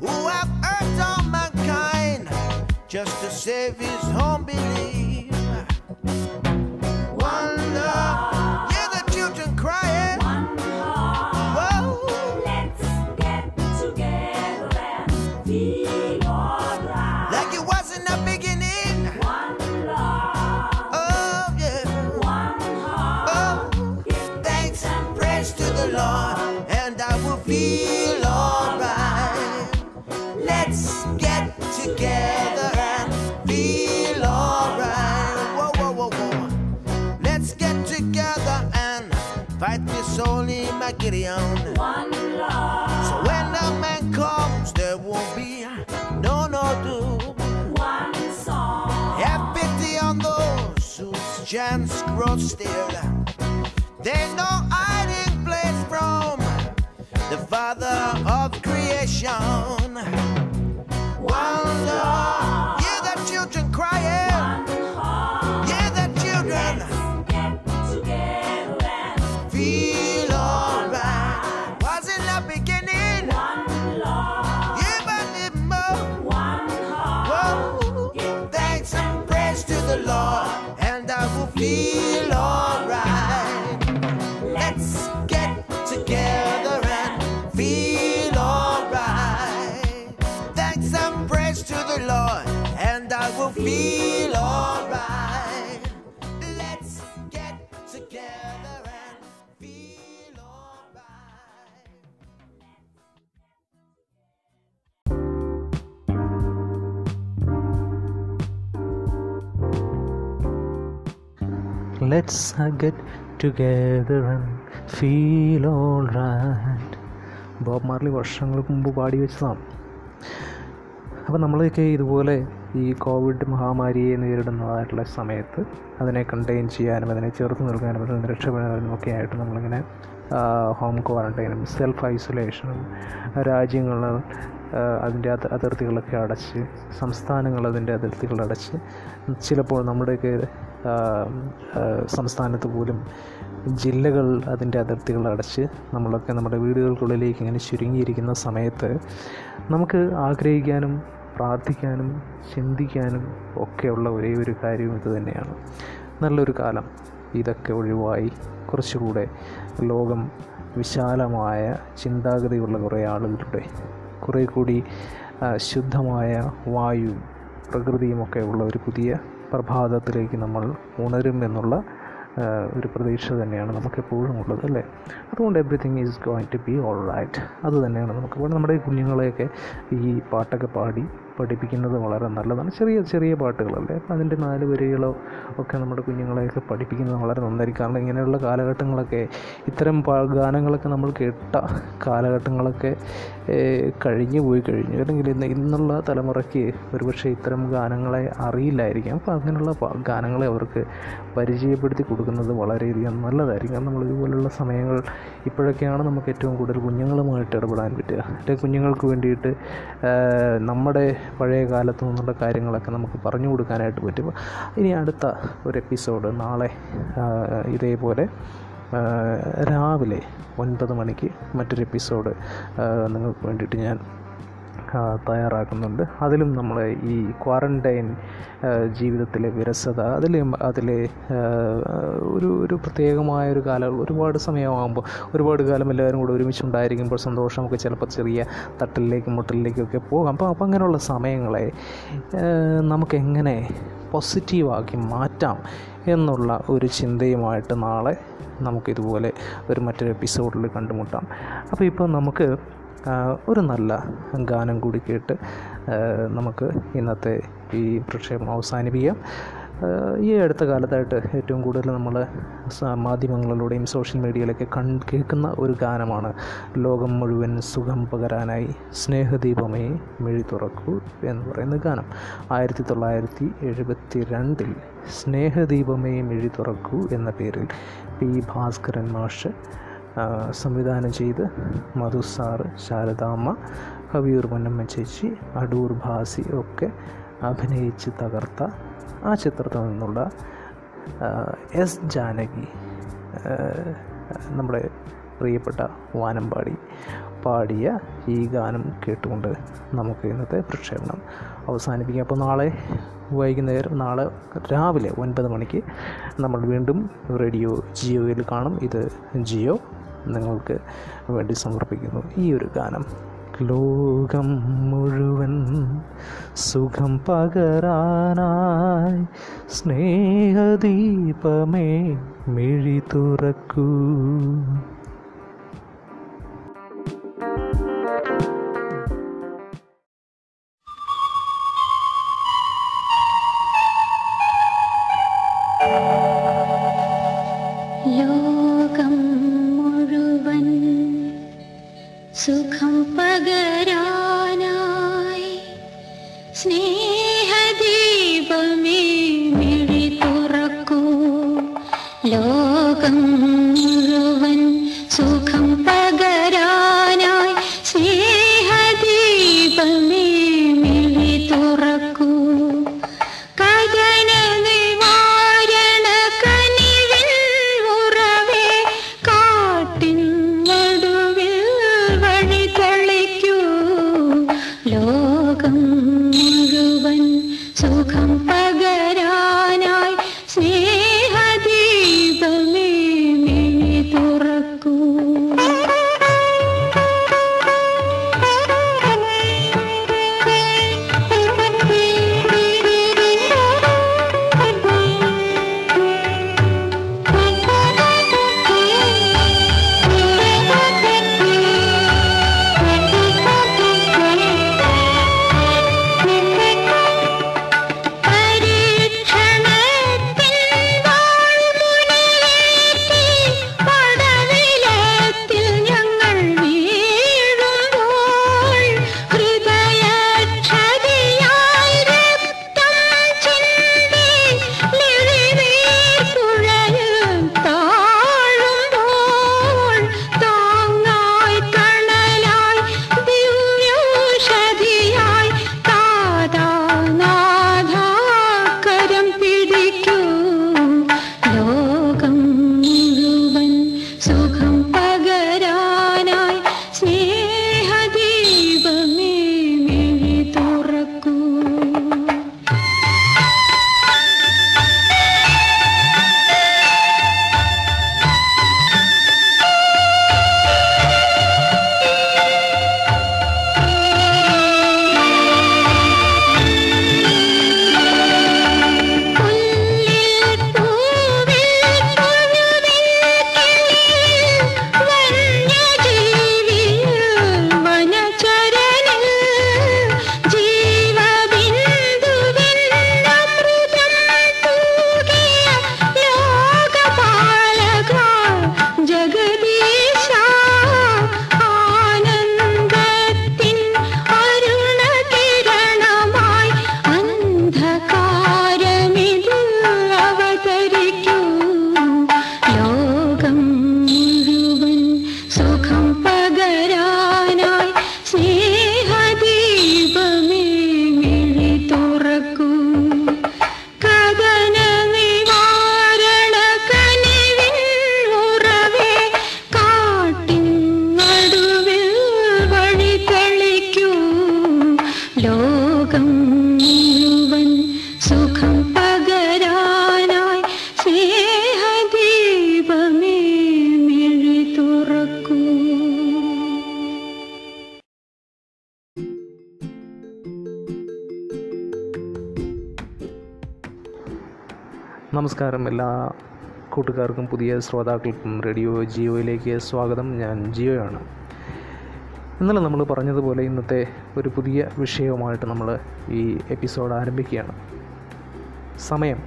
who have hurt all mankind just to save his own belief? Wonder, hear the children crying. Whoa, let's get together and feel alright. Like it was in the beginning. One love. Oh yeah. One heart. Oh. Give thanks and praise to the Lord, and I will feel alright. Let's get together and feel alright. Whoa, whoa, whoa, whoa. Let's get together and fight this only my Gideon. One love. So when a man comes, there won't be no doom. One song. Have pity on those whose chance grows still. There's no hiding place from the Father of creation. One love. Hear the children crying. One heart. Hear the children. Let's get together and feel alright. Was in the beginning. One love. Even if more. One heart. Whoa. Give thanks and praise to the Lord, and I will feel alright. Let's get together and feel alright. Thanks and praise to the Lord, and I will feel alright. Let's get together and feel alright. Let's get together and feel alright. Bob Marley വർഷങ്ങൾക്ക് മുമ്പ് പാടി വെച്ചതാണ്. അപ്പോൾ നമ്മളൊക്കെ ഇതുപോലെ ഈ കോവിഡ് മഹാമാരിയെ നേരിടുന്നതായിട്ടുള്ള സമയത്ത് അതിനെ കണ്ടെയ്ൻ ചെയ്യാനും അതിനെ ചെറുത്ത് നിൽക്കാനും അതിൽ നിന്ന് രക്ഷപ്പെടാനും ഒക്കെ ആയിട്ട് നമ്മളിങ്ങനെ ഹോം ക്വാറൻറ്റൈനും സെൽഫ് ഐസൊലേഷനും രാജ്യങ്ങൾ അതിൻ്റെ അതിർത്തികളൊക്കെ അടച്ച് സംസ്ഥാനങ്ങൾ അതിൻ്റെ അതിർത്തികളടച്ച് ചിലപ്പോൾ നമ്മുടെയൊക്കെ സംസ്ഥാനത്ത് പോലും ജില്ലകൾ അതിൻ്റെ അതിർത്തികൾ അടച്ച് നമ്മളൊക്കെ നമ്മുടെ വീടുകൾക്കുള്ളിലേക്ക് ഇങ്ങനെ ചുരുങ്ങിയിരിക്കുന്ന സമയത്ത് നമുക്ക് ആഗ്രഹിക്കാനും പ്രാർത്ഥിക്കാനും ചിന്തിക്കാനും ഒക്കെയുള്ള ഒരേ ഒരു കാര്യവും ഇത് തന്നെയാണ്. നല്ലൊരു കാലം ഇതൊക്കെ ഒഴിവായി കുറച്ചുകൂടെ ലോകം വിശാലമായ ചിന്താഗതിയുള്ള കുറേ ആളുകളുടെ കുറേ കൂടി ശുദ്ധമായ വായുവും പ്രകൃതിയുമൊക്കെ ഉള്ള ഒരു പുതിയ പ്രഭാതത്തിലേക്ക് നമ്മൾ ഉണരുമെന്നുള്ള ഒരു പ്രതീക്ഷ തന്നെയാണ് നമുക്കെപ്പോഴും ഉള്ളത്, അല്ലേ? അതുകൊണ്ട് everything is going to be all right. അത് തന്നെയാണ് നമുക്ക് വേണം. നമ്മുടെ കുഞ്ഞുങ്ങളെയൊക്കെ ഈ പാട്ടൊക്കെ പാടി പഠിപ്പിക്കുന്നത് വളരെ നല്ലതാണ്. ചെറിയ ചെറിയ പാട്ടുകളല്ലേ, അപ്പോൾ അതിൻ്റെ 4 വരികളോ ഒക്കെ നമ്മുടെ കുഞ്ഞുങ്ങളെയൊക്കെ പഠിപ്പിക്കുന്നത് വളരെ നന്നായിരിക്കും. കാരണം ഇങ്ങനെയുള്ള കാലഘട്ടങ്ങളൊക്കെ ഇത്തരം ഗാനങ്ങളൊക്കെ നമ്മൾ കേട്ട കാലഘട്ടങ്ങളൊക്കെ കഴിഞ്ഞു പോയി കഴിഞ്ഞു. അല്ലെങ്കിൽ ഇന്നുള്ള തലമുറയ്ക്ക് ഒരുപക്ഷെ ഇത്തരം ഗാനങ്ങളെ അറിയില്ലായിരിക്കും. അപ്പോൾ അങ്ങനെയുള്ള ഗാനങ്ങളെ അവർക്ക് പരിചയപ്പെടുത്തി കൊടുക്കുന്നത് വളരെയധികം നല്ലതായിരിക്കും. കാരണം നമ്മൾ ഇതുപോലുള്ള സമയങ്ങൾ ഇപ്പോഴൊക്കെയാണ് നമുക്ക് ഏറ്റവും കൂടുതൽ കുഞ്ഞുങ്ങളുമായിട്ട് ഇടപെടാൻ പറ്റുക. അല്ലെങ്കിൽ കുഞ്ഞുങ്ങൾക്ക് വേണ്ടിയിട്ട് നമ്മുടെ പഴയ കാലത്തു നിന്നുള്ള കാര്യങ്ങളൊക്കെ നമുക്ക് പറഞ്ഞു കൊടുക്കാനായിട്ട് പറ്റും. ഇനി അടുത്ത ഒരു എപ്പിസോഡ് നാളെ ഇതേപോലെ രാവിലെ 9 മണിക്ക് മറ്റൊരു എപ്പിസോഡ് നിങ്ങൾക്ക് വേണ്ടിയിട്ട് ഞാൻ തയ്യാറാക്കുന്നുണ്ട്. അതിലും നമ്മൾ ഈ ക്വാറൻറ്റൈൻ ജീവിതത്തിലെ വിരസത, അതിലെ ഒരു പ്രത്യേകമായൊരു കാലം, ഒരുപാട് സമയമാകുമ്പോൾ ഒരുപാട് കാലം എല്ലാവരും കൂടെ ഒരുമിച്ചുണ്ടായിരിക്കുമ്പോൾ സന്തോഷമൊക്കെ ചിലപ്പോൾ ചെറിയ തട്ടലിലേക്കും മുട്ടലിലേക്കൊക്കെ പോകാം. അപ്പോൾ അങ്ങനെയുള്ള സമയങ്ങളെ നമുക്കെങ്ങനെ പോസിറ്റീവാക്കി മാറ്റാം എന്നുള്ള ഒരു ചിന്തയുമായിട്ട് നാളെ നമുക്കിതുപോലെ മറ്റൊരു എപ്പിസോഡിൽ കണ്ടുമുട്ടാം. അപ്പോൾ ഇപ്പോൾ നമുക്ക് ഒരു നല്ല ഗാനം കൂടി കേട്ട് നമുക്ക് ഇന്നത്തെ ഈ പ്രക്ഷേപം അവസാനിപ്പിക്കാം. ഈ അടുത്ത കാലത്തായിട്ട് ഏറ്റവും കൂടുതൽ നമ്മൾ മാധ്യമങ്ങളിലൂടെയും സോഷ്യൽ മീഡിയയിലൊക്കെ കേൾക്കുന്ന ഒരു ഗാനമാണ് ലോകം മുഴുവൻ സുഖം പകരാനായി സ്നേഹദീപമേ മിഴി തുറക്കൂ എന്ന് പറയുന്ന ഗാനം. 1972 സ്നേഹദീപമേ മിഴി തുറക്കൂ എന്ന പേരിൽ പി ഭാസ്കരൻ മാഷ് സംവിധാനം ചെയ്ത് മധു സാറ്, ശാരദാമ്മ, കവിയൂർ പൊന്നമ്മ ചേച്ചി, അടൂർ ഭാസി ഒക്കെ അഭിനയിച്ച് തകർത്ത ആ ചിത്രത്തിൽ നിന്നുള്ള എസ് ജാനകി, നമ്മുടെ പ്രിയപ്പെട്ട വാനമ്പാടി പാടിയ ഈ ഗാനം കേട്ടുകൊണ്ട് നമുക്ക് ഇന്നത്തെ പ്രക്ഷേപണം അവസാനിപ്പിക്കാം. അപ്പോൾ നാളെ രാവിലെ 9 മണിക്ക് നമ്മൾ വീണ്ടും റേഡിയോ ജിയോയിൽ കാണും. ഇത് ജിയോ നിങ്ങൾക്ക് വേണ്ടി സമർപ്പിക്കുന്നു ഈ ഒരു ഗാനം. ലോകം മുഴുവൻ സുഖം പകരാനായി സ്നേഹദീപമേ മിഴി തുറക്കൂ. നമസ്കാരം എല്ലാ കൂട്ടുകാർക്കും പുതിയ ശ്രോതാക്കൾക്കും റേഡിയോ ജിയോയിലേക്ക് സ്വാഗതം. ഞാൻ ജിയോയാണ്. ഇന്നലെ നമ്മൾ പറഞ്ഞതുപോലെ ഇന്നത്തെ ഒരു പുതിയ വിഷയവുമായിട്ട് നമ്മൾ ഈ എപ്പിസോഡ് ആരംഭിക്കുകയാണ്. സമയം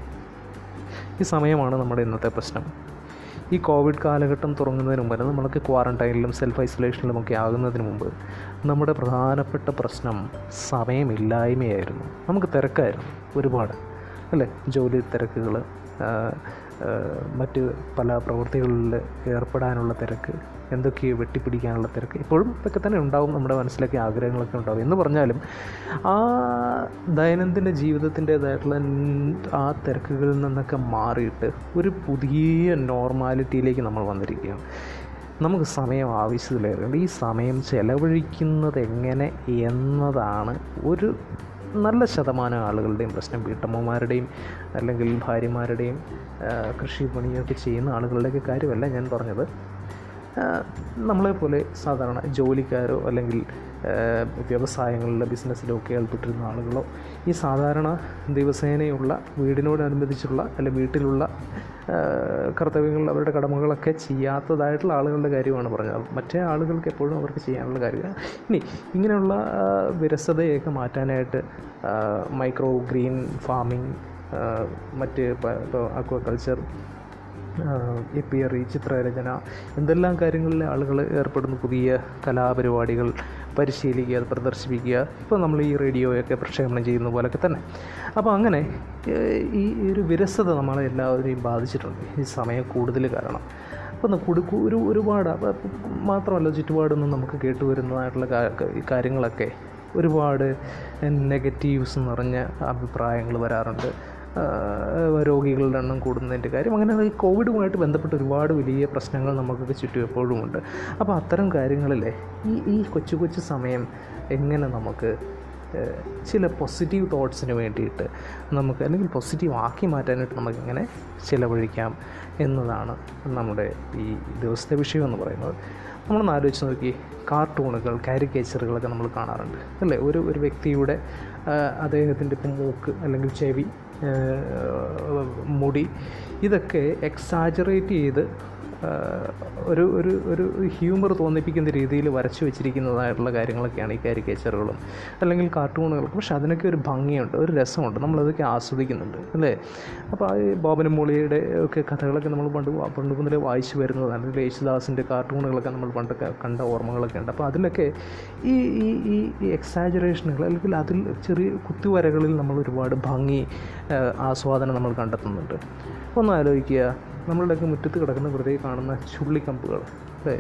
ഈ സമയമാണ് നമ്മുടെ ഇന്നത്തെ പ്രശ്നം. ഈ കോവിഡ് കാലഘട്ടം തുടങ്ങുന്നതിന് മുമ്പ്, നമ്മൾക്ക് ക്വാറൻറ്റൈനിലും സെൽഫ് ഐസൊലേഷനിലും ഒക്കെ ആകുന്നതിന് മുമ്പ് നമ്മുടെ പ്രധാനപ്പെട്ട പ്രശ്നം സമയമില്ലായ്മയായിരുന്നു. നമുക്ക് തിരക്കായിരുന്നു ഒരുപാട്, അല്ലേ? ജോലി തിരക്കുകൾ, മറ്റ് പല പ്രവൃത്തികളിൽ ഏർപ്പെടാനുള്ള തിരക്ക്, എന്തൊക്കെയോ വെട്ടിപ്പിടിക്കാനുള്ള തിരക്ക്. ഇപ്പോഴും ഇതൊക്കെ തന്നെ ഉണ്ടാവും, നമ്മുടെ മനസ്സിലൊക്കെ ആഗ്രഹങ്ങളൊക്കെ ഉണ്ടാവും. എന്ന് പറഞ്ഞാലും ആ ദൈനംദിന ജീവിതത്തിൻ്റേതായിട്ടുള്ള ആ തിരക്കുകളിൽ നിന്നൊക്കെ മാറിയിട്ട് ഒരു പുതിയ നോർമാലിറ്റിയിലേക്ക് നമ്മൾ വന്നിരിക്കുകയാണ്. നമുക്ക് സമയം ആവശ്യത്തിലേറെയുണ്ട്. ഈ സമയം ചെലവഴിക്കുന്നത് എങ്ങനെ എന്നതാണ് ഒരു നല്ല ശതമാനം ആളുകളുടെയും പ്രശ്നം. വീട്ടമ്മമാരുടെയും അല്ലെങ്കിൽ ഭാര്യമാരുടെയും കൃഷി പണിയൊക്കെ ചെയ്യുന്ന ആളുകളുടെയൊക്കെ കാര്യമല്ല ഞാൻ പറഞ്ഞത്. നമ്മളെപ്പോലെ സാധാരണ ജോലിക്കാരോ അല്ലെങ്കിൽ വ്യവസായങ്ങളിലോ ബിസിനസ്സിലോ ഒക്കെ ഏർപ്പെട്ടിരുന്ന ആളുകളോ ഈ സാധാരണ ദിവസേനയുള്ള വീടിനോടനുബന്ധിച്ചുള്ള അല്ലെങ്കിൽ വീട്ടിലുള്ള കർത്തവ്യങ്ങൾ, അവരുടെ കടമകളൊക്കെ ചെയ്യാത്തതായിട്ടുള്ള ആളുകളുടെ കാര്യമാണ് പറഞ്ഞത്. മറ്റേ ആളുകൾക്ക് എപ്പോഴും അവർക്ക് ചെയ്യാനുള്ള കാര്യമാണ്. ഇനി ഇങ്ങനെയുള്ള വിരസതയൊക്കെ മാറ്റാനായിട്ട് മൈക്രോ ഗ്രീൻ ഫാമിംഗ്, മറ്റ് അക്വാകൾച്ചർ, എപ്പിയറി, ചിത്രരചന, എന്തെല്ലാം കാര്യങ്ങളിൽ ആളുകൾ ഏർപ്പെടുന്ന പുതിയ കലാപരിപാടികൾ പരിശീലിക്കുക, അത് പ്രദർശിപ്പിക്കുക. ഇപ്പോൾ നമ്മൾ ഈ റേഡിയോയൊക്കെ പ്രക്ഷേപണം ചെയ്യുന്ന പോലെയൊക്കെ തന്നെ. അപ്പോൾ അങ്ങനെ ഈ ഒരു വിരസത നമ്മളെ എല്ലാവരെയും ബാധിച്ചിട്ടുണ്ട് ഈ സമയം കൂടുതൽ കാരണം. അപ്പോൾ ഒരുപാട് മാത്രമല്ല, ചുറ്റുപാടൊന്നും നമുക്ക് കേട്ടുവരുന്നതായിട്ടുള്ള കാര്യങ്ങളൊക്കെ ഒരുപാട് നെഗറ്റീവ്സ് നിറഞ്ഞ അഭിപ്രായങ്ങൾ വരാറുണ്ട്. രോഗികളുടെ എണ്ണം കൂടുന്നതിൻ്റെ കാര്യം, അങ്ങനെ ഈ കോവിഡുമായിട്ട് ബന്ധപ്പെട്ട് ഒരുപാട് വലിയ പ്രശ്നങ്ങൾ നമുക്കൊക്കെ ചുറ്റും എപ്പോഴും ഉണ്ട്. അപ്പോൾ അത്തരം കാര്യങ്ങളിലെ ഈ കൊച്ചു കൊച്ചു സമയം എങ്ങനെ നമുക്ക് ചില പോസിറ്റീവ് തോട്ട്സിന് വേണ്ടിയിട്ട് നമുക്ക് അല്ലെങ്കിൽ പോസിറ്റീവ് ആക്കി മാറ്റാനായിട്ട് നമുക്കിങ്ങനെ ചിലവഴിക്കാം എന്നതാണ് നമ്മുടെ ഈ ദിവസത്തെ വിഷയം എന്ന് പറയുന്നത്. നമ്മളൊന്ന് ആലോചിച്ച് നോക്കി, കാർട്ടൂണുകൾ, കാരിക്കേച്ചറുകളൊക്കെ നമ്മൾ കാണാറുണ്ട്, അല്ലേ? ഒരു വ്യക്തിയുടെ അദ്ദേഹത്തിൻ്റെ ഇപ്പം മൂക്ക് അല്ലെങ്കിൽ ചെവി, മുടി, ഇതൊക്കെ എക്സാജറേറ്റ് ചെയ്ത് ഒരു ഒരു ഒരു ഹ്യൂമർ തോന്നിപ്പിക്കുന്ന രീതിയിൽ വരച്ചു വെച്ചിരിക്കുന്നതായിട്ടുള്ള കാര്യങ്ങളൊക്കെയാണ് ഈ കാരിക്കേച്ചറുകളും അല്ലെങ്കിൽ കാർട്ടൂണുകൾക്കും. പക്ഷെ അതിനൊക്കെ ഒരു ഭംഗിയുണ്ട്, ഒരു രസമുണ്ട്, നമ്മളതൊക്കെ ആസ്വദിക്കുന്നുണ്ട്, അല്ലേ? അപ്പോൾ ഈ ബോബനും മോളിയുടെ ഒക്കെ കഥകളൊക്കെ നമ്മൾ പണ്ട് മുതലേ വായിച്ചു വരുന്നതാണ്. അല്ലെങ്കിൽ യേശുദാസിൻ്റെ കാർട്ടൂണുകളൊക്കെ നമ്മൾ പണ്ടൊക്കെ കണ്ട ഓർമ്മകളൊക്കെ ഉണ്ട്. അപ്പോൾ അതിലൊക്കെ ഈ ഈ ഈ എക്സാജറേഷനുകൾ അല്ലെങ്കിൽ അതിൽ ചെറിയ കുത്തിവരകളിൽ നമ്മൾ ഒരുപാട് ഭംഗി, ആസ്വാദനം നമ്മൾ കണ്ടെത്തുന്നുണ്ട്. ഒന്ന് ആലോചിക്കുക, നമ്മളുടെയൊക്കെ മുറ്റത്ത് കിടക്കുന്ന വെറുതെ കാണുന്ന ചുള്ളിക്കമ്പുകൾ, അല്ലേ?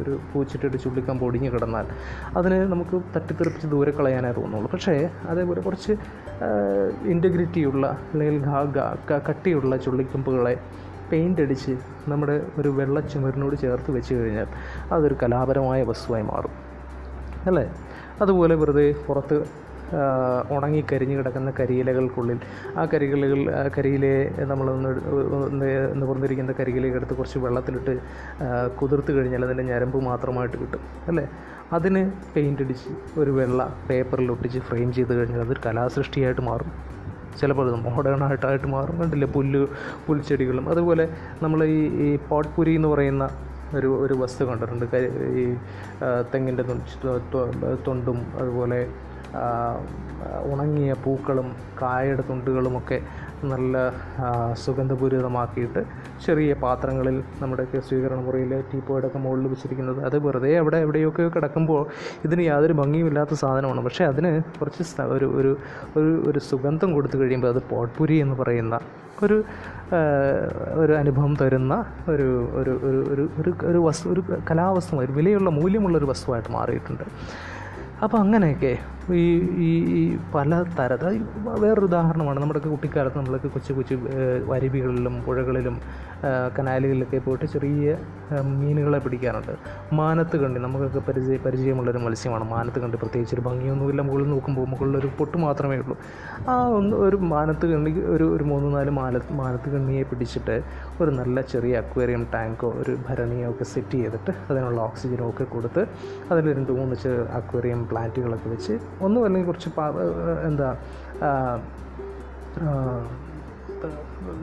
ഒരു പൂച്ചിട്ടിട്ട് ചുള്ളിക്കമ്പ് ഒടിഞ്ഞ് കിടന്നാൽ അതിനെ നമുക്ക് തട്ടിത്തെറിപ്പിച്ച് ദൂരെ കളയാനേ തോന്നുള്ളൂ. പക്ഷേ അതേപോലെ കുറച്ച് ഇൻറ്റഗ്രിറ്റിയുള്ള അല്ലെങ്കിൽ കട്ടിയുള്ള ചുള്ളിക്കമ്പുകളെ പെയിൻ്റ് അടിച്ച് നമ്മുടെ ഒരു വെള്ള ചുമരിനോട് ചേർത്ത് വെച്ച് കഴിഞ്ഞാൽ അതൊരു കലാപരമായ വസ്തുവായി മാറും, അല്ലേ? അതുപോലെ വെറുതെ പുറത്ത് ഉണങ്ങി കരിഞ്ഞ് കിടക്കുന്ന കരിയിലകൾക്കുള്ളിൽ കരിയിലയെ നമ്മളൊന്ന് നിവർന്നിരിക്കുന്ന കരിയിലയൊക്കെ എടുത്ത് കുറച്ച് വെള്ളത്തിലിട്ട് കുതിർത്ത് കഴിഞ്ഞാൽ അതിൻ്റെ ഞരമ്പ് മാത്രമായിട്ട് കിട്ടും, അല്ലേ? അതിന് പെയിൻ്റ് അടിച്ച് ഒരു വെള്ള പേപ്പറിൽ ഒട്ടിച്ച് ഫ്രെയിം ചെയ്ത് കഴിഞ്ഞാൽ അതൊരു കലാസൃഷ്ടിയായിട്ട് മാറും. ചിലപ്പോൾ അത് മോഡേണായിട്ടായിട്ട് മാറും, കണ്ടില്ലേ? പുൽച്ചെടികളും. അതുപോലെ നമ്മൾ ഈ പോട്ട്പുരി എന്ന് പറയുന്ന ഒരു വസ്തു കണ്ടിട്ടുണ്ട്. ഈ തെങ്ങിൻ്റെ തൊണ്ടും അതുപോലെ ഉണങ്ങിയ പൂക്കളും കായയുടെ തുണ്ടുകളുമൊക്കെ നല്ല സുഗന്ധപൂരിതമാക്കിയിട്ട് ചെറിയ പാത്രങ്ങളിൽ നമ്മുടെയൊക്കെ സ്വീകരണ മുറിയിൽ ടീപ്പോയിടൊക്കെ മുകളിൽ വെച്ചിരിക്കുന്നത്, അത് വെറുതെ അവിടെ എവിടെയൊക്കെ കിടക്കുമ്പോൾ ഇതിന് യാതൊരു ഭംഗിയുമില്ലാത്ത സാധനമാണ്. പക്ഷേ അതിന് കുറച്ച് ഒരു ഒരു ഒരു സുഗന്ധം കൊടുത്തു കഴിയുമ്പോൾ അത് പോട്ട്പുരി എന്ന് പറയുന്ന ഒരു അനുഭവം തരുന്ന ഒരു ഒരു ഒരു ഒരു ഒരു വസ്തു, ഒരു കലാവസ്തു, ഒരു വിലയുള്ള മൂല്യമുള്ളൊരു വസ്തുവായിട്ട് മാറിയിട്ടുണ്ട്. അപ്പോൾ അങ്ങനെയൊക്കെ ഈ ഈ ഈ പല തരത്തിൽ വേറൊരു ഉദാഹരണമാണ്, നമ്മുടെ കുട്ടിക്കാലത്ത് നമ്മളൊക്കെ കൊച്ചു കൊച്ചു അരുവികളിലും പുഴകളിലും കനാലുകളിലൊക്കെ പോയിട്ട് ചെറിയ മീനുകളെ പിടിക്കാറുണ്ട്. മാനത്ത് കണ്ടി നമുക്കൊക്കെ പരിചയമുള്ളൊരു മത്സ്യമാണ് മാനത്ത് കണ്ടി. പ്രത്യേകിച്ച് ഒരു ഭംഗിയൊന്നുമില്ല, മുകളിൽ നോക്കുമ്പോൾ മുകളിലൊരു പൊട്ട് മാത്രമേ ഉള്ളൂ. ആ ഒരു മാനത്ത് കണ്ടി, ഒരു 3-4 മാനത്ത് കണ്ണിയെ പിടിച്ചിട്ട് ഒരു നല്ല ചെറിയ അക്വേറിയം ടാങ്കോ ഒരു ഭരണിയോ ഒക്കെ സെറ്റ് ചെയ്തിട്ട് അതിനുള്ള ഓക്സിജനോ ഒക്കെ കൊടുത്ത് അതിൽ 2-3 അക്വേറിയം പ്ലാന്റുകളൊക്കെ വെച്ച് ഒന്നും അല്ലെങ്കിൽ കുറച്ച്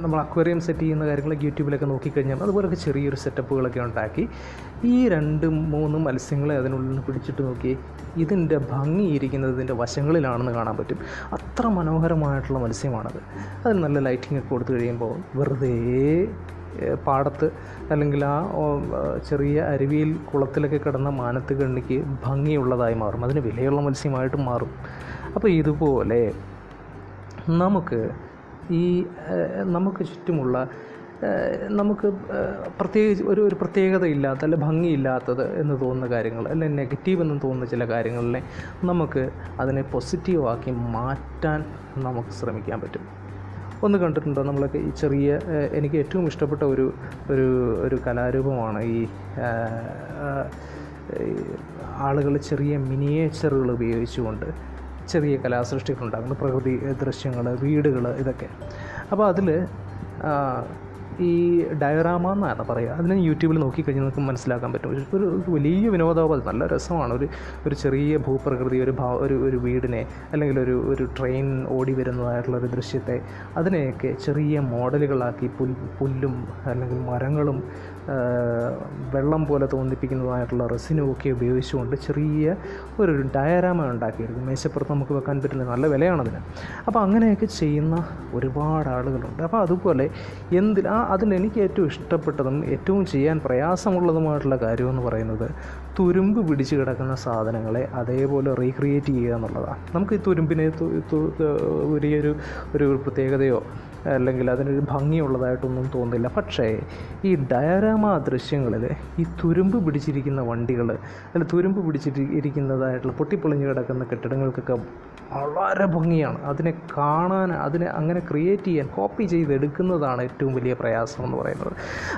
നമ്മൾ അക്വേറിയം സെറ്റ് ചെയ്യുന്ന കാര്യങ്ങളൊക്കെ യൂട്യൂബിലൊക്കെ നോക്കിക്കഴിഞ്ഞാൽ അതുപോലൊക്കെ ചെറിയൊരു സെറ്റപ്പുകളൊക്കെ ഉണ്ടാക്കി ഈ 2-3 മത്സ്യങ്ങളെ അതിനുള്ളിൽ നിന്ന് പിടിച്ചിട്ട് നോക്കി ഇതിൻ്റെ ഭംഗിയിരിക്കുന്നത് ഇതിൻ്റെ വശങ്ങളിലാണെന്ന് കാണാൻ പറ്റും. അത്ര മനോഹരമായിട്ടുള്ള മത്സ്യമാണത്. അതിന് നല്ല ലൈറ്റിംഗ് ഒക്കെ കൊടുത്തു കഴിയുമ്പോൾ വെറുതെ പാടത്ത് അല്ലെങ്കിൽ ആ ചെറിയ അരുവിയിൽ കുളത്തിലൊക്കെ കിടന്ന മാനത്ത് കണ്ണിക്ക് ഭംഗിയുള്ളതായി മാറും, അതിന് വിലയുള്ള മത്സ്യമായിട്ട് മാറും. അപ്പോൾ ഇതുപോലെ നമുക്ക് ചുറ്റുമുള്ള നമുക്ക് പ്രത്യേകിച്ച് ഒരു പ്രത്യേകതയില്ലാത്ത അല്ലെ ഭംഗിയില്ലാത്തത് എന്ന് തോന്നുന്ന കാര്യങ്ങൾ അല്ലെ നെഗറ്റീവ് എന്ന് തോന്നുന്ന ചില കാര്യങ്ങളിലെ നമുക്ക് അതിനെ പോസിറ്റീവാക്കി മാറ്റാൻ നമുക്ക് ശ്രമിക്കാൻ പറ്റും. ഒന്ന് കണ്ടിട്ടുണ്ടോ നമ്മളൊക്കെ ഈ ചെറിയ എനിക്ക് ഏറ്റവും ഇഷ്ടപ്പെട്ട ഒരു ഒരു ഒരു കലാരൂപമാണ് ഈ ആളുകൾ ചെറിയ മിനിയേച്ചറുകൾ ഉപയോഗിച്ചുകൊണ്ട് ചെറിയ കലാസൃഷ്ടികളുണ്ടാകുന്ന പ്രകൃതി ദൃശ്യങ്ങൾ, വീടുകൾ, ഇതൊക്കെ. അപ്പോൾ അതിൽ ഈ ഡയറാമ എന്നാണ് പറയുക. അതിന് യൂട്യൂബിൽ നോക്കിക്കഴിഞ്ഞാൽ നമുക്ക് മനസ്സിലാക്കാൻ പറ്റും. ഒരു വലിയ വിനോദോപാധി, നല്ല രസമാണ്. ഒരു ചെറിയ ഭൂപ്രകൃതി, ഒരു വീടിനെ അല്ലെങ്കിൽ ഒരു ട്രെയിൻ ഓടി വരുന്നതായിട്ടുള്ളൊരു ദൃശ്യത്തെ അതിനെയൊക്കെ ചെറിയ മോഡലുകളാക്കി പുല്ലും അല്ലെങ്കിൽ മരങ്ങളും വെള്ളം പോലെ തോന്നിപ്പിക്കുന്നതായിട്ടുള്ള റെസിനുമൊക്കെ ഉപയോഗിച്ചുകൊണ്ട് ചെറിയ ഒരു ഡയറാമ ഉണ്ടാക്കിയെടുക്കും. മേശപ്പുറത്ത് നമുക്ക് വെക്കാൻ പറ്റില്ല, നല്ല വിലയാണതിന്. അപ്പോൾ അങ്ങനെയൊക്കെ ചെയ്യുന്ന ഒരുപാട് ആളുകളുണ്ട്. അപ്പോൾ അതുപോലെ അതിലെനിക്ക് ഏറ്റവും ഇഷ്ടപ്പെട്ടതും ഏറ്റവും ചെയ്യാൻ പ്രയാസമുള്ളതുമായിട്ടുള്ള കാര്യമെന്ന് പറയുന്നത് തുരുമ്പ് പിടിച്ച് കിടക്കുന്ന സാധനങ്ങളെ അതേപോലെ റീക്രിയേറ്റ് ചെയ്യുക എന്നുള്ളതാണ്. നമുക്ക് ഈ തുരുമ്പിനെ ഒരു പ്രത്യേകതയോ അല്ലെങ്കിൽ അതിനൊരു ഭംഗിയുള്ളതായിട്ടൊന്നും തോന്നില്ല. പക്ഷേ ഈ ഡയറാമ ദൃശ്യങ്ങളിൽ ഈ തുരുമ്പ് പിടിച്ചിരിക്കുന്ന വണ്ടികൾ അല്ല തുരുമ്പ് പിടിച്ചിരിക്കുന്നതായിട്ടുള്ള പൊട്ടിപ്പൊളിഞ്ഞ് കിടക്കുന്ന കെട്ടിടങ്ങൾക്കൊക്കെ വളരെ ഭംഗിയാണ്. അതിനെ കാണാൻ അതിനെ അങ്ങനെ ക്രിയേറ്റ് ചെയ്യാൻ കോപ്പി ചെയ്തെടുക്കുന്നതാണ് ഏറ്റവും വലിയ പ്രയാസം എന്ന് പറയുന്നത്.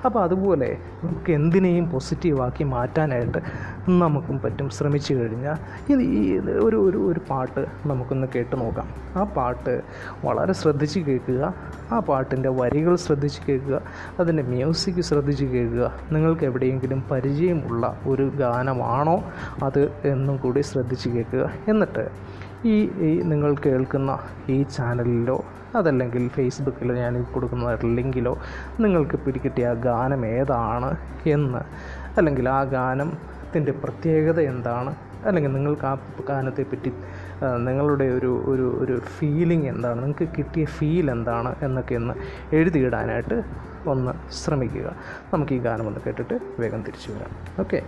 അപ്പോൾ അതുപോലെ നമുക്ക് എന്തിനേയും പോസിറ്റീവാക്കി മാറ്റാനായിട്ട് നമുക്കും പറ്റും ശ്രമിച്ചു കഴിഞ്ഞാൽ. ഈ ഒരു പാട്ട് നമുക്കൊന്ന് കേട്ട് നോക്കാം. ആ പാട്ട് വളരെ ശ്രദ്ധിച്ച് കേൾക്കുക, ആ പാട്ടിൻ്റെ വരികൾ ശ്രദ്ധിച്ച് കേൾക്കുക, അതിൻ്റെ മ്യൂസിക് ശ്രദ്ധിച്ച് കേൾക്കുക. നിങ്ങൾക്ക് എവിടെയെങ്കിലും പരിചയമുള്ള ഒരു ഗാനമാണോ അത് എന്നും കൂടി ശ്രദ്ധിച്ച് കേൾക്കുക. എന്നിട്ട് ഈ നിങ്ങൾ കേൾക്കുന്ന ഈ ചാനലിലോ അതല്ലെങ്കിൽ ഫേസ്ബുക്കിലോ ഞാൻ കൊടുക്കുന്നതായിട്ടുള്ള ലിങ്കിലോ നിങ്ങൾക്ക് പിടികിട്ടിയ ആ ഗാനം ഏതാണ് എന്ന്, അല്ലെങ്കിൽ ആ ഗാനത്തിൻ്റെ പ്രത്യേകത എന്താണ്, അല്ലെങ്കിൽ നിങ്ങൾക്ക് ആ ഗാനത്തെപ്പറ്റി നിങ്ങളുടെ ഒരു ഒരു ഒരു ഫീലിംഗ് എന്താണ്, നിങ്ങൾക്ക് കിട്ടിയ ഫീൽ എന്താണ് എന്നൊക്കെ ഒന്ന് എഴുതിയിടാനായിട്ട് ഒന്ന് ശ്രമിക്കുക. നമുക്ക് ഈ ഗാനം ഒന്ന് കേട്ടിട്ട് വേഗം തിരിച്ചു വരാം. ഓക്കെ.